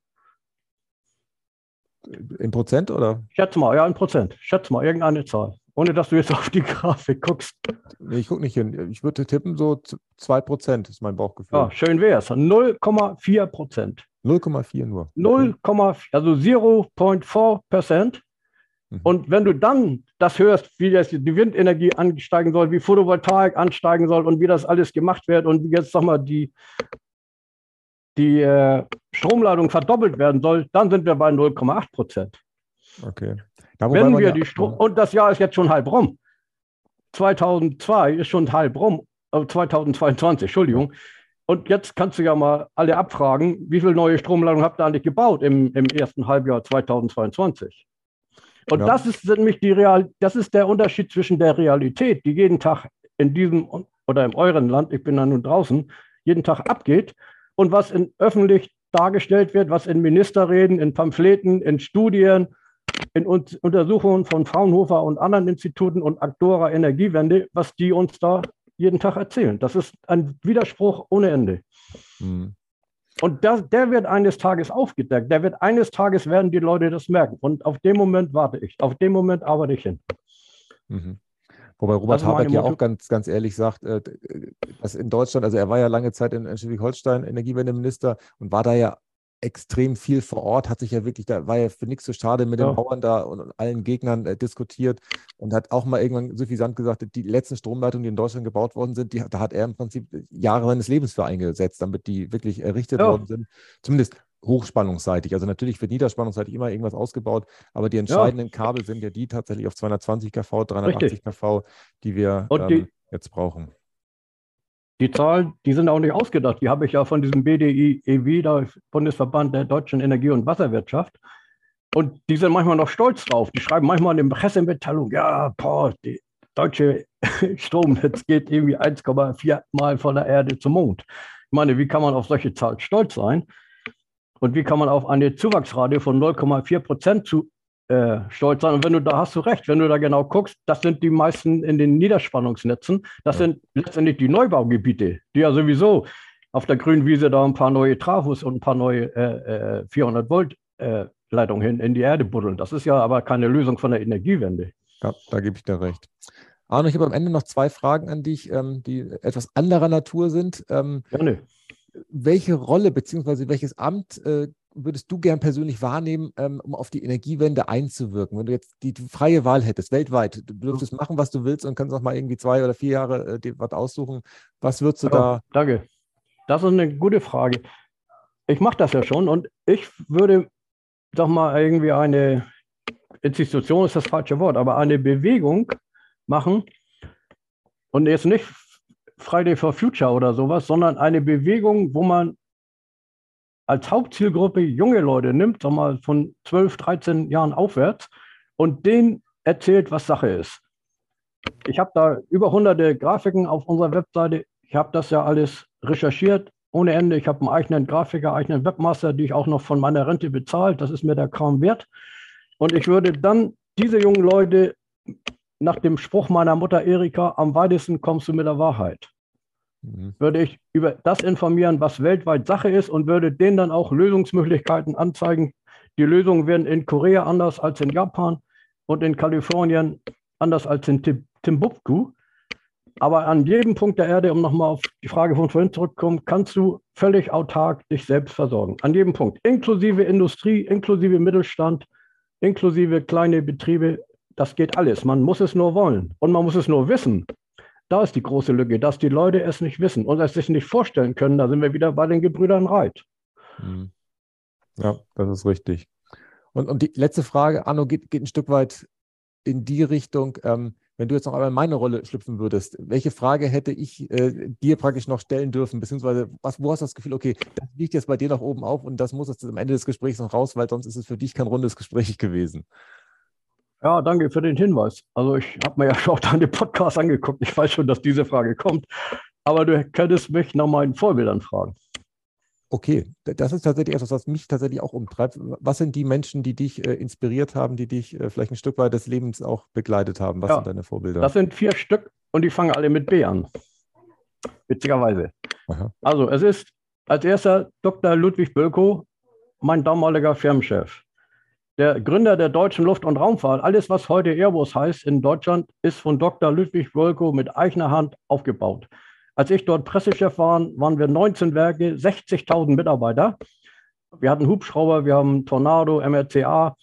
In Prozent, oder? Schätz mal, ja, in Prozent. Schätz mal, irgendeine Zahl. Ohne, dass du jetzt auf die Grafik guckst. Nee, ich gucke nicht hin. Ich würde tippen, so zwei Prozent ist mein Bauchgefühl. Ja, schön wäre es. null Komma vier Prozent. null Komma vier nur. null Komma vier, also null Komma vier Prozent. Mhm. Und wenn du dann das hörst, wie das die Windenergie ansteigen soll, wie Photovoltaik ansteigen soll und wie das alles gemacht wird und wie jetzt, sag mal, die, die äh, Stromladung verdoppelt werden soll, dann sind wir bei null Komma acht Prozent. Okay. Ja, wenn wir ja, die Strom, und das Jahr ist jetzt schon halb rum. zweitausendzwei ist schon halb rum. äh, zweitausendzweiundzwanzig, Entschuldigung. Und jetzt kannst du ja mal alle abfragen, wie viel neue Stromladungen habt ihr eigentlich gebaut im, im ersten Halbjahr zweitausendzweiundzwanzig? Und ja. das ist nämlich die Real, das ist der Unterschied zwischen der Realität, die jeden Tag in diesem oder in eurem Land, ich bin da nun draußen, jeden Tag abgeht und was in öffentlich dargestellt wird, was in Ministerreden, in Pamphleten, in Studien, in uns, Untersuchungen von Fraunhofer und anderen Instituten und Aktora Energiewende, was die uns da jeden Tag erzählen. Das ist ein Widerspruch ohne Ende. Mhm. Und das, der wird eines Tages aufgedeckt. Der wird eines Tages werden die Leute das merken. Und auf dem Moment warte ich. Auf dem Moment arbeite ich hin. Mhm. Wobei Robert Habeck ja auch ganz, ganz ehrlich sagt, dass in Deutschland, also er war ja lange Zeit in Schleswig-Holstein Energiewendeminister und war da ja extrem viel vor Ort, hat sich ja wirklich, da war ja für nichts so schade mit ja. den Bauern da und allen Gegnern äh, diskutiert und hat auch mal irgendwann suffisant gesagt, die letzten Stromleitungen, die in Deutschland gebaut worden sind, die, da hat er im Prinzip Jahre seines Lebens für eingesetzt, damit die wirklich errichtet ja. worden sind. Zumindest hochspannungsseitig. Also natürlich wird niederspannungsseitig immer irgendwas ausgebaut, aber die entscheidenden ja. Kabel sind ja die tatsächlich auf zweihundertzwanzig Kilovolt, dreihundertachtzig Kilovolt, die wir ähm, die, jetzt brauchen. Die Zahlen, die sind auch nicht ausgedacht. Die habe ich ja von diesem B D I E W, der Bundesverband der deutschen Energie- und Wasserwirtschaft. Und die sind manchmal noch stolz drauf. Die schreiben manchmal in der Pressemitteilung, ja, boah, die deutsche Stromnetz geht irgendwie eins Komma vier Mal von der Erde zum Mond. Ich meine, wie kann man auf solche Zahlen stolz sein? Und wie kann man auf eine Zuwachsrate von null Komma vier Prozent zu Äh, stolz sein. Und wenn du da hast du recht, wenn du da genau guckst, das sind die meisten in den Niederspannungsnetzen, das ja. sind letztendlich die Neubaugebiete, die ja sowieso auf der grünen Wiese da ein paar neue Trafos und ein paar neue äh, äh, vierhundert Volt äh, Leitungen hin in die Erde buddeln. Das ist ja aber keine Lösung von der Energiewende. Ja, da gebe ich dir recht. Arno, ich habe am Ende noch zwei Fragen an dich, ähm, die etwas anderer Natur sind. Ähm, Gerne. Welche Rolle bzw. welches Amt äh, würdest du gern persönlich wahrnehmen, ähm, um auf die Energiewende einzuwirken? Wenn du jetzt die freie Wahl hättest, weltweit, du dürftest machen, was du willst und kannst noch mal irgendwie zwei oder vier Jahre äh, was aussuchen. Was würdest du ja, da... Danke. Das ist eine gute Frage. Ich mache das ja schon und ich würde, sag mal, irgendwie eine Institution ist das falsche Wort, aber eine Bewegung machen und jetzt nicht Friday for Future oder sowas, sondern eine Bewegung, wo man als Hauptzielgruppe junge Leute nimmt, sag mal von zwölf, dreizehn Jahren aufwärts und denen erzählt, was Sache ist. Ich habe da über hunderte Grafiken auf unserer Webseite. Ich habe das ja alles recherchiert ohne Ende. Ich habe einen eigenen Grafiker, eigenen Webmaster, die ich auch noch von meiner Rente bezahlt. Das ist mir da kaum wert. Und ich würde dann diese jungen Leute nach dem Spruch meiner Mutter Erika, am weitesten kommst du mit der Wahrheit. Würde ich über das informieren, was weltweit Sache ist und würde denen dann auch Lösungsmöglichkeiten anzeigen. Die Lösungen werden in Korea anders als in Japan und in Kalifornien anders als in Tim- Timbuktu. Aber an jedem Punkt der Erde, um nochmal auf die Frage von vorhin zurückzukommen, kannst du völlig autark dich selbst versorgen. An jedem Punkt. Inklusive Industrie, inklusive Mittelstand, inklusive kleine Betriebe. Das geht alles. Man muss es nur wollen und man muss es nur wissen. Da ist die große Lücke, dass die Leute es nicht wissen und es sich nicht vorstellen können. Da sind wir wieder bei den Gebrüdern Wright. Ja, das ist richtig. Und, und die letzte Frage, Arno, geht, geht ein Stück weit in die Richtung, ähm, wenn du jetzt noch einmal in meine Rolle schlüpfen würdest, welche Frage hätte ich äh, dir praktisch noch stellen dürfen, beziehungsweise was, wo hast du das Gefühl, okay, das liegt jetzt bei dir noch oben auf und das muss jetzt am Ende des Gesprächs noch raus, weil sonst ist es für dich kein rundes Gespräch gewesen. Ja, danke für den Hinweis. Also ich habe mir ja schon auch deine Podcasts angeguckt. Ich weiß schon, dass diese Frage kommt. Aber du könntest mich nach meinen Vorbildern fragen. Okay, das ist tatsächlich etwas, was mich tatsächlich auch umtreibt. Was sind die Menschen, die dich äh, inspiriert haben, die dich äh, vielleicht ein Stück weit des Lebens auch begleitet haben? Was ja, sind deine Vorbilder? Das sind vier Stück und die fangen alle mit B an. Witzigerweise. Aha. Also es ist als erster Doktor Ludwig-Bölkow, mein damaliger Firmenchef. Der Gründer der deutschen Luft- und Raumfahrt, alles, was heute Airbus heißt in Deutschland, ist von Doktor Ludwig-Bölkow mit eigener Hand aufgebaut. Als ich dort Pressechef war, waren wir neunzehn Werke, sechzigtausend Mitarbeiter. Wir hatten Hubschrauber, wir haben Tornado, M R C A,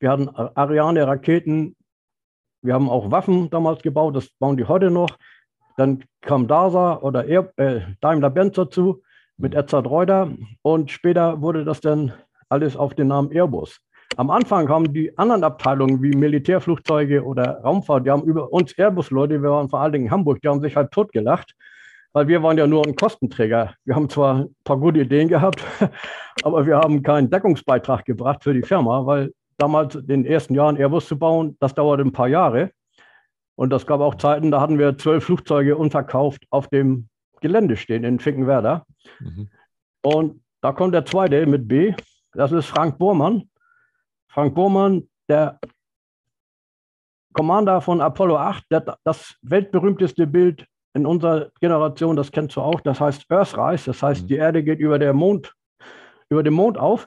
wir hatten Ariane Raketen, wir haben auch Waffen damals gebaut, das bauen die heute noch. Dann kam DASA oder Air, äh, Daimler-Benz dazu mit Edzard Reuter und später wurde das dann alles auf den Namen Airbus. Am Anfang haben die anderen Abteilungen wie Militärflugzeuge oder Raumfahrt, die haben über uns Airbus-Leute, wir waren vor allen Dingen in Hamburg, die haben sich halt totgelacht. weil wir waren ja nur ein Kostenträger. Wir haben zwar ein paar gute Ideen gehabt, aber wir haben keinen Deckungsbeitrag gebracht für die Firma, weil damals in den ersten Jahren Airbus zu bauen, das dauerte ein paar Jahre. Und das gab auch Zeiten, da hatten wir zwölf Flugzeuge unverkauft auf dem Gelände stehen in Finkenwerder. Mhm. Und da kommt der zweite mit B, das ist Frank Bormann. Frank Bormann, der Commander von Apollo acht, der, das weltberühmteste Bild in unserer Generation, das kennst du auch, das heißt Earthrise, das heißt, die Erde geht über, der Mond, über den Mond auf.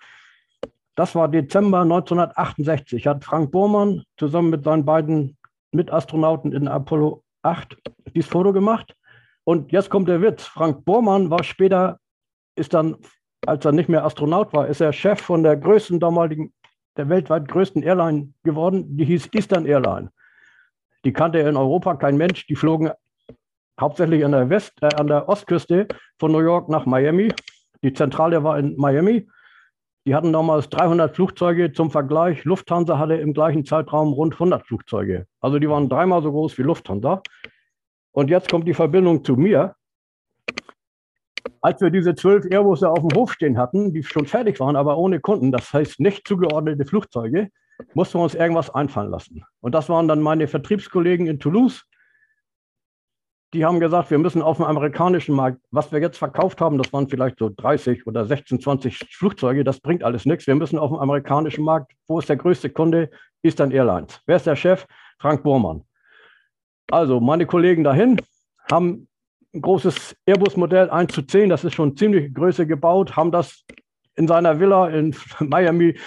Das war Dezember neunzehnhundertachtundsechzig, hat Frank Bormann zusammen mit seinen beiden Mitastronauten in Apollo acht dieses Foto gemacht. Und jetzt kommt der Witz, Frank Bormann war später, ist dann, als er nicht mehr Astronaut war, ist er Chef von der größten damaligen, der weltweit größten Airline geworden, die hieß Eastern Airline. Die kannte in Europa kein Mensch, die flogen hauptsächlich an der, West, äh, an der Ostküste von New York nach Miami. Die Zentrale war in Miami. Die hatten damals dreihundert Flugzeuge zum Vergleich. Lufthansa hatte im gleichen Zeitraum rund hundert Flugzeuge. Also die waren dreimal so groß wie Lufthansa. Und jetzt kommt die Verbindung zu mir. Als wir diese zwölf Airbusse auf dem Hof stehen hatten, die schon fertig waren, aber ohne Kunden, das heißt nicht zugeordnete Flugzeuge, mussten wir uns irgendwas einfallen lassen. Und das waren dann meine Vertriebskollegen in Toulouse. Die haben gesagt, wir müssen auf dem amerikanischen Markt, was wir jetzt verkauft haben, das waren vielleicht so dreißig oder sechzehn, zwanzig Flugzeuge, das bringt alles nichts. Wir müssen auf dem amerikanischen Markt, wo ist der größte Kunde? Eastern Airlines. Wer ist der Chef? Frank Bormann. Also meine Kollegen dahin haben ein großes Airbus-Modell eins zu zehn, das ist schon ziemliche Größe gebaut, haben das in seiner Villa in Miami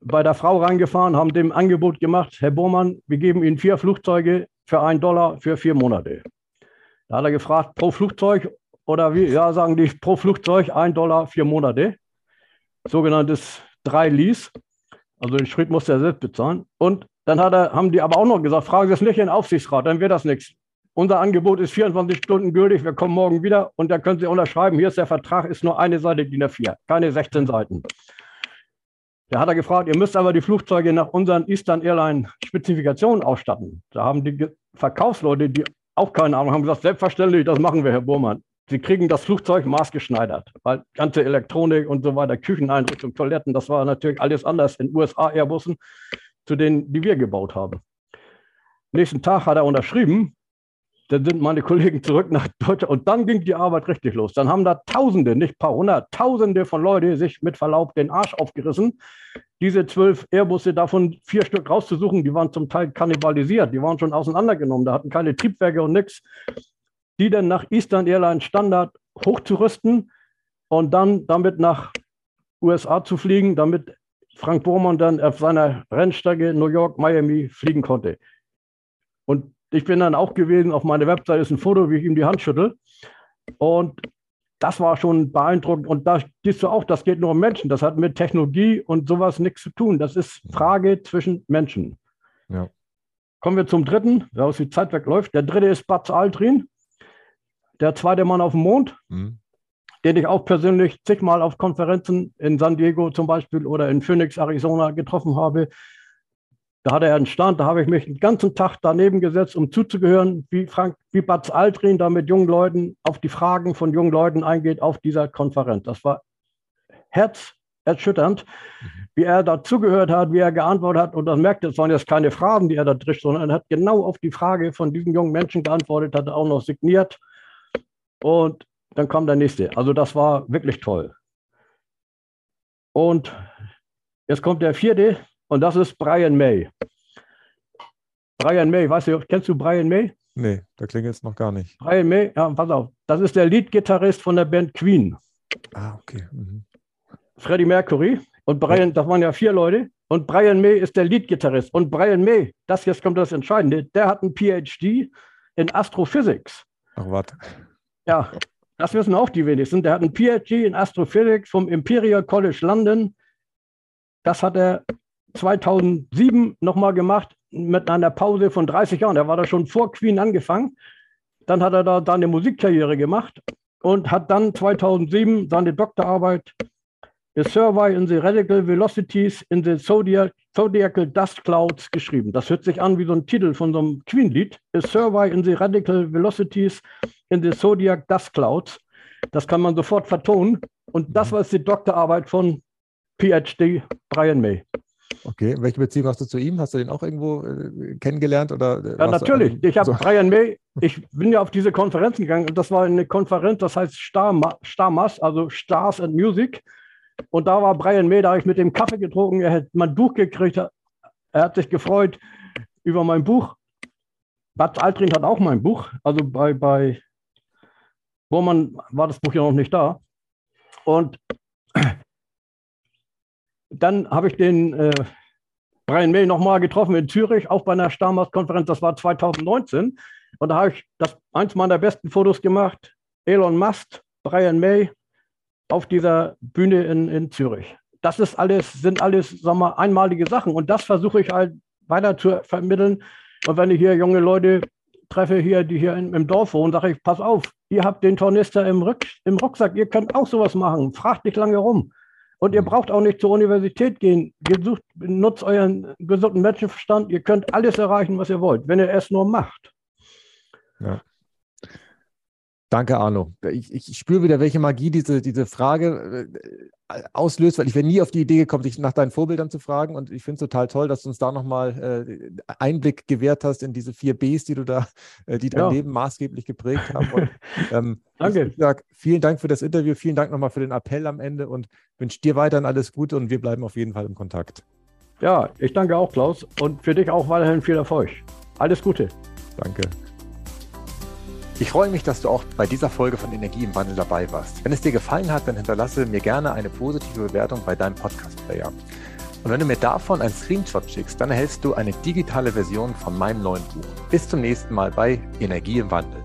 bei der Frau reingefahren, haben dem Angebot gemacht, Herr Bormann, wir geben Ihnen vier Flugzeuge für einen Dollar für vier Monate. Da hat er gefragt, pro Flugzeug oder wie, ja, sagen die, pro Flugzeug ein Dollar, vier Monate. Sogenanntes drei Lease, also den Schritt muss er selbst bezahlen. Und dann hat er, haben die aber auch noch gesagt, fragen Sie es nicht in den Aufsichtsrat, dann wird das nichts. Unser Angebot ist vierundzwanzig Stunden gültig, wir kommen morgen wieder und da können Sie unterschreiben, hier ist der Vertrag, ist nur eine Seite DIN A vier, keine sechzehn Seiten. Da hat er gefragt, ihr müsst aber die Flugzeuge nach unseren Eastern Airline Spezifikationen ausstatten. Da haben die Verkaufsleute, die auch keine Ahnung haben, gesagt, selbstverständlich, das machen wir, Herr Bormann. Sie kriegen das Flugzeug maßgeschneidert, weil ganze Elektronik und so weiter, Kücheneinrichtung, Toiletten, das war natürlich alles anders in U S A-Airbussen, zu denen, die wir gebaut haben. Nächsten Tag hat er unterschrieben. Dann sind meine Kollegen zurück nach Deutschland und dann ging die Arbeit richtig los. Dann haben da Tausende, nicht paar hundert, Tausende von Leuten sich mit Verlaub den Arsch aufgerissen. Diese zwölf Airbusse, davon vier Stück rauszusuchen, die waren zum Teil kannibalisiert, die waren schon auseinandergenommen, da hatten keine Triebwerke und nichts. Die dann nach Eastern Airline Standard hochzurüsten und dann damit nach U S A zu fliegen, damit Frank Bormann dann auf seiner Rennstrecke New York, Miami fliegen konnte. Und ich bin dann auch gewesen, auf meiner Website ist ein Foto, wie ich ihm die Hand schüttel. Und das war schon beeindruckend. Und da siehst du auch, das geht nur um Menschen. Das hat mit Technologie und sowas nichts zu tun. Das ist Frage zwischen Menschen. Ja. Kommen wir zum dritten, da ist die Zeit wegläuft. Der dritte ist Buzz Aldrin, der zweite Mann auf dem Mond, mhm. den ich auch persönlich zigmal auf Konferenzen in San Diego zum Beispiel oder in Phoenix, Arizona getroffen habe. Da hatte er einen Stand, da habe ich mich den ganzen Tag daneben gesetzt, um zuzugehören, wie Frank, wie Buzz Aldrin da mit jungen Leuten auf die Fragen von jungen Leuten eingeht auf dieser Konferenz. Das war herzerschütternd, wie er dazugehört hat, wie er geantwortet hat. Und das merkte, es waren jetzt keine Fragen, die er da trischt, sondern er hat genau auf die Frage von diesen jungen Menschen geantwortet, hat er auch noch signiert. Und dann kam der nächste. Also das war wirklich toll. Und jetzt kommt der vierte. Und das ist Brian May. Brian May, weißt du, kennst du Brian May? Nee, da klingt jetzt noch gar nicht. Brian May, ja, pass auf, das ist der Lead-Gitarrist von der Band Queen. Ah, okay. Mhm. Freddie Mercury und Brian, das waren ja vier Leute. Und Brian May ist der Lead-Gitarrist. Und Brian May, das jetzt kommt das Entscheidende, der hat einen P H D in Astrophysics. Ach, warte. Ja, das wissen auch die wenigsten. Der hat einen P H D in Astrophysics vom Imperial College London. Das hat er zweitausendsieben nochmal gemacht, mit einer Pause von dreißig Jahren. Er war da schon vor Queen angefangen. Dann hat er da seine Musikkarriere gemacht und hat dann zweitausendsieben seine Doktorarbeit A Survey in the Radical Velocities in the Zodiacal Dust Clouds geschrieben. Das hört sich an wie so ein Titel von so einem Queen-Lied. A Survey in the Radical Velocities in the Zodiacal Dust Clouds. Das kann man sofort vertonen. Und das war die Doktorarbeit von PhD Brian May. Okay, welche Beziehung hast du zu ihm? Hast du den auch irgendwo äh, kennengelernt? Oder ja, natürlich. Ich habe so. Brian May, ich bin ja auf diese Konferenz gegangen und das war eine Konferenz, das heißt Starmas, also Stars and Music. Und da war Brian May, da habe ich mit dem Kaffee getrunken, er hat mein Buch gekriegt, er hat sich gefreut über mein Buch. Buzz Aldrin hat auch mein Buch, also bei, bei Bormann war das Buch ja noch nicht da. Und dann habe ich den äh, Brian May nochmal getroffen in Zürich, auch bei einer Starmas-Konferenz, das war zweitausendneunzehn. Und da habe ich das, eins meiner besten Fotos gemacht, Elon Musk, Brian May, auf dieser Bühne in, in Zürich. Das ist alles, sind alles, sagen wir mal, einmalige Sachen. Und das versuche ich halt weiter zu vermitteln. Und wenn ich hier junge Leute treffe, hier, die hier in, im Dorf wohnen, sage ich, pass auf, ihr habt den Tornister im, Rück, im Rucksack, ihr könnt auch sowas machen, fragt nicht lange rum. Und ihr braucht auch nicht zur Universität gehen. Gesucht, nutzt euren gesunden Menschenverstand. Ihr könnt alles erreichen, was ihr wollt, wenn ihr es nur macht. Ja. Danke, Arno. Ich, ich spüre wieder, welche Magie diese, diese Frage auslöst, weil ich wäre nie auf die Idee gekommen, dich nach deinen Vorbildern zu fragen. Und ich finde es total toll, dass du uns da nochmal äh, Einblick gewährt hast in diese vier Bs, die du da, äh, die dein ja. Leben maßgeblich geprägt haben. Und, ähm, danke. Ich sag, vielen Dank für das Interview, vielen Dank nochmal für den Appell am Ende und wünsche dir weiterhin alles Gute und wir bleiben auf jeden Fall im Kontakt. Ja, ich danke auch, Klaus. Und für dich auch weiterhin viel Erfolg. Alles Gute. Danke. Ich freue mich, dass du auch bei dieser Folge von Energie im Wandel dabei warst. Wenn es dir gefallen hat, dann hinterlasse mir gerne eine positive Bewertung bei deinem Podcast-Player. Und wenn du mir davon einen Screenshot schickst, dann erhältst du eine digitale Version von meinem neuen Buch. Bis zum nächsten Mal bei Energie im Wandel.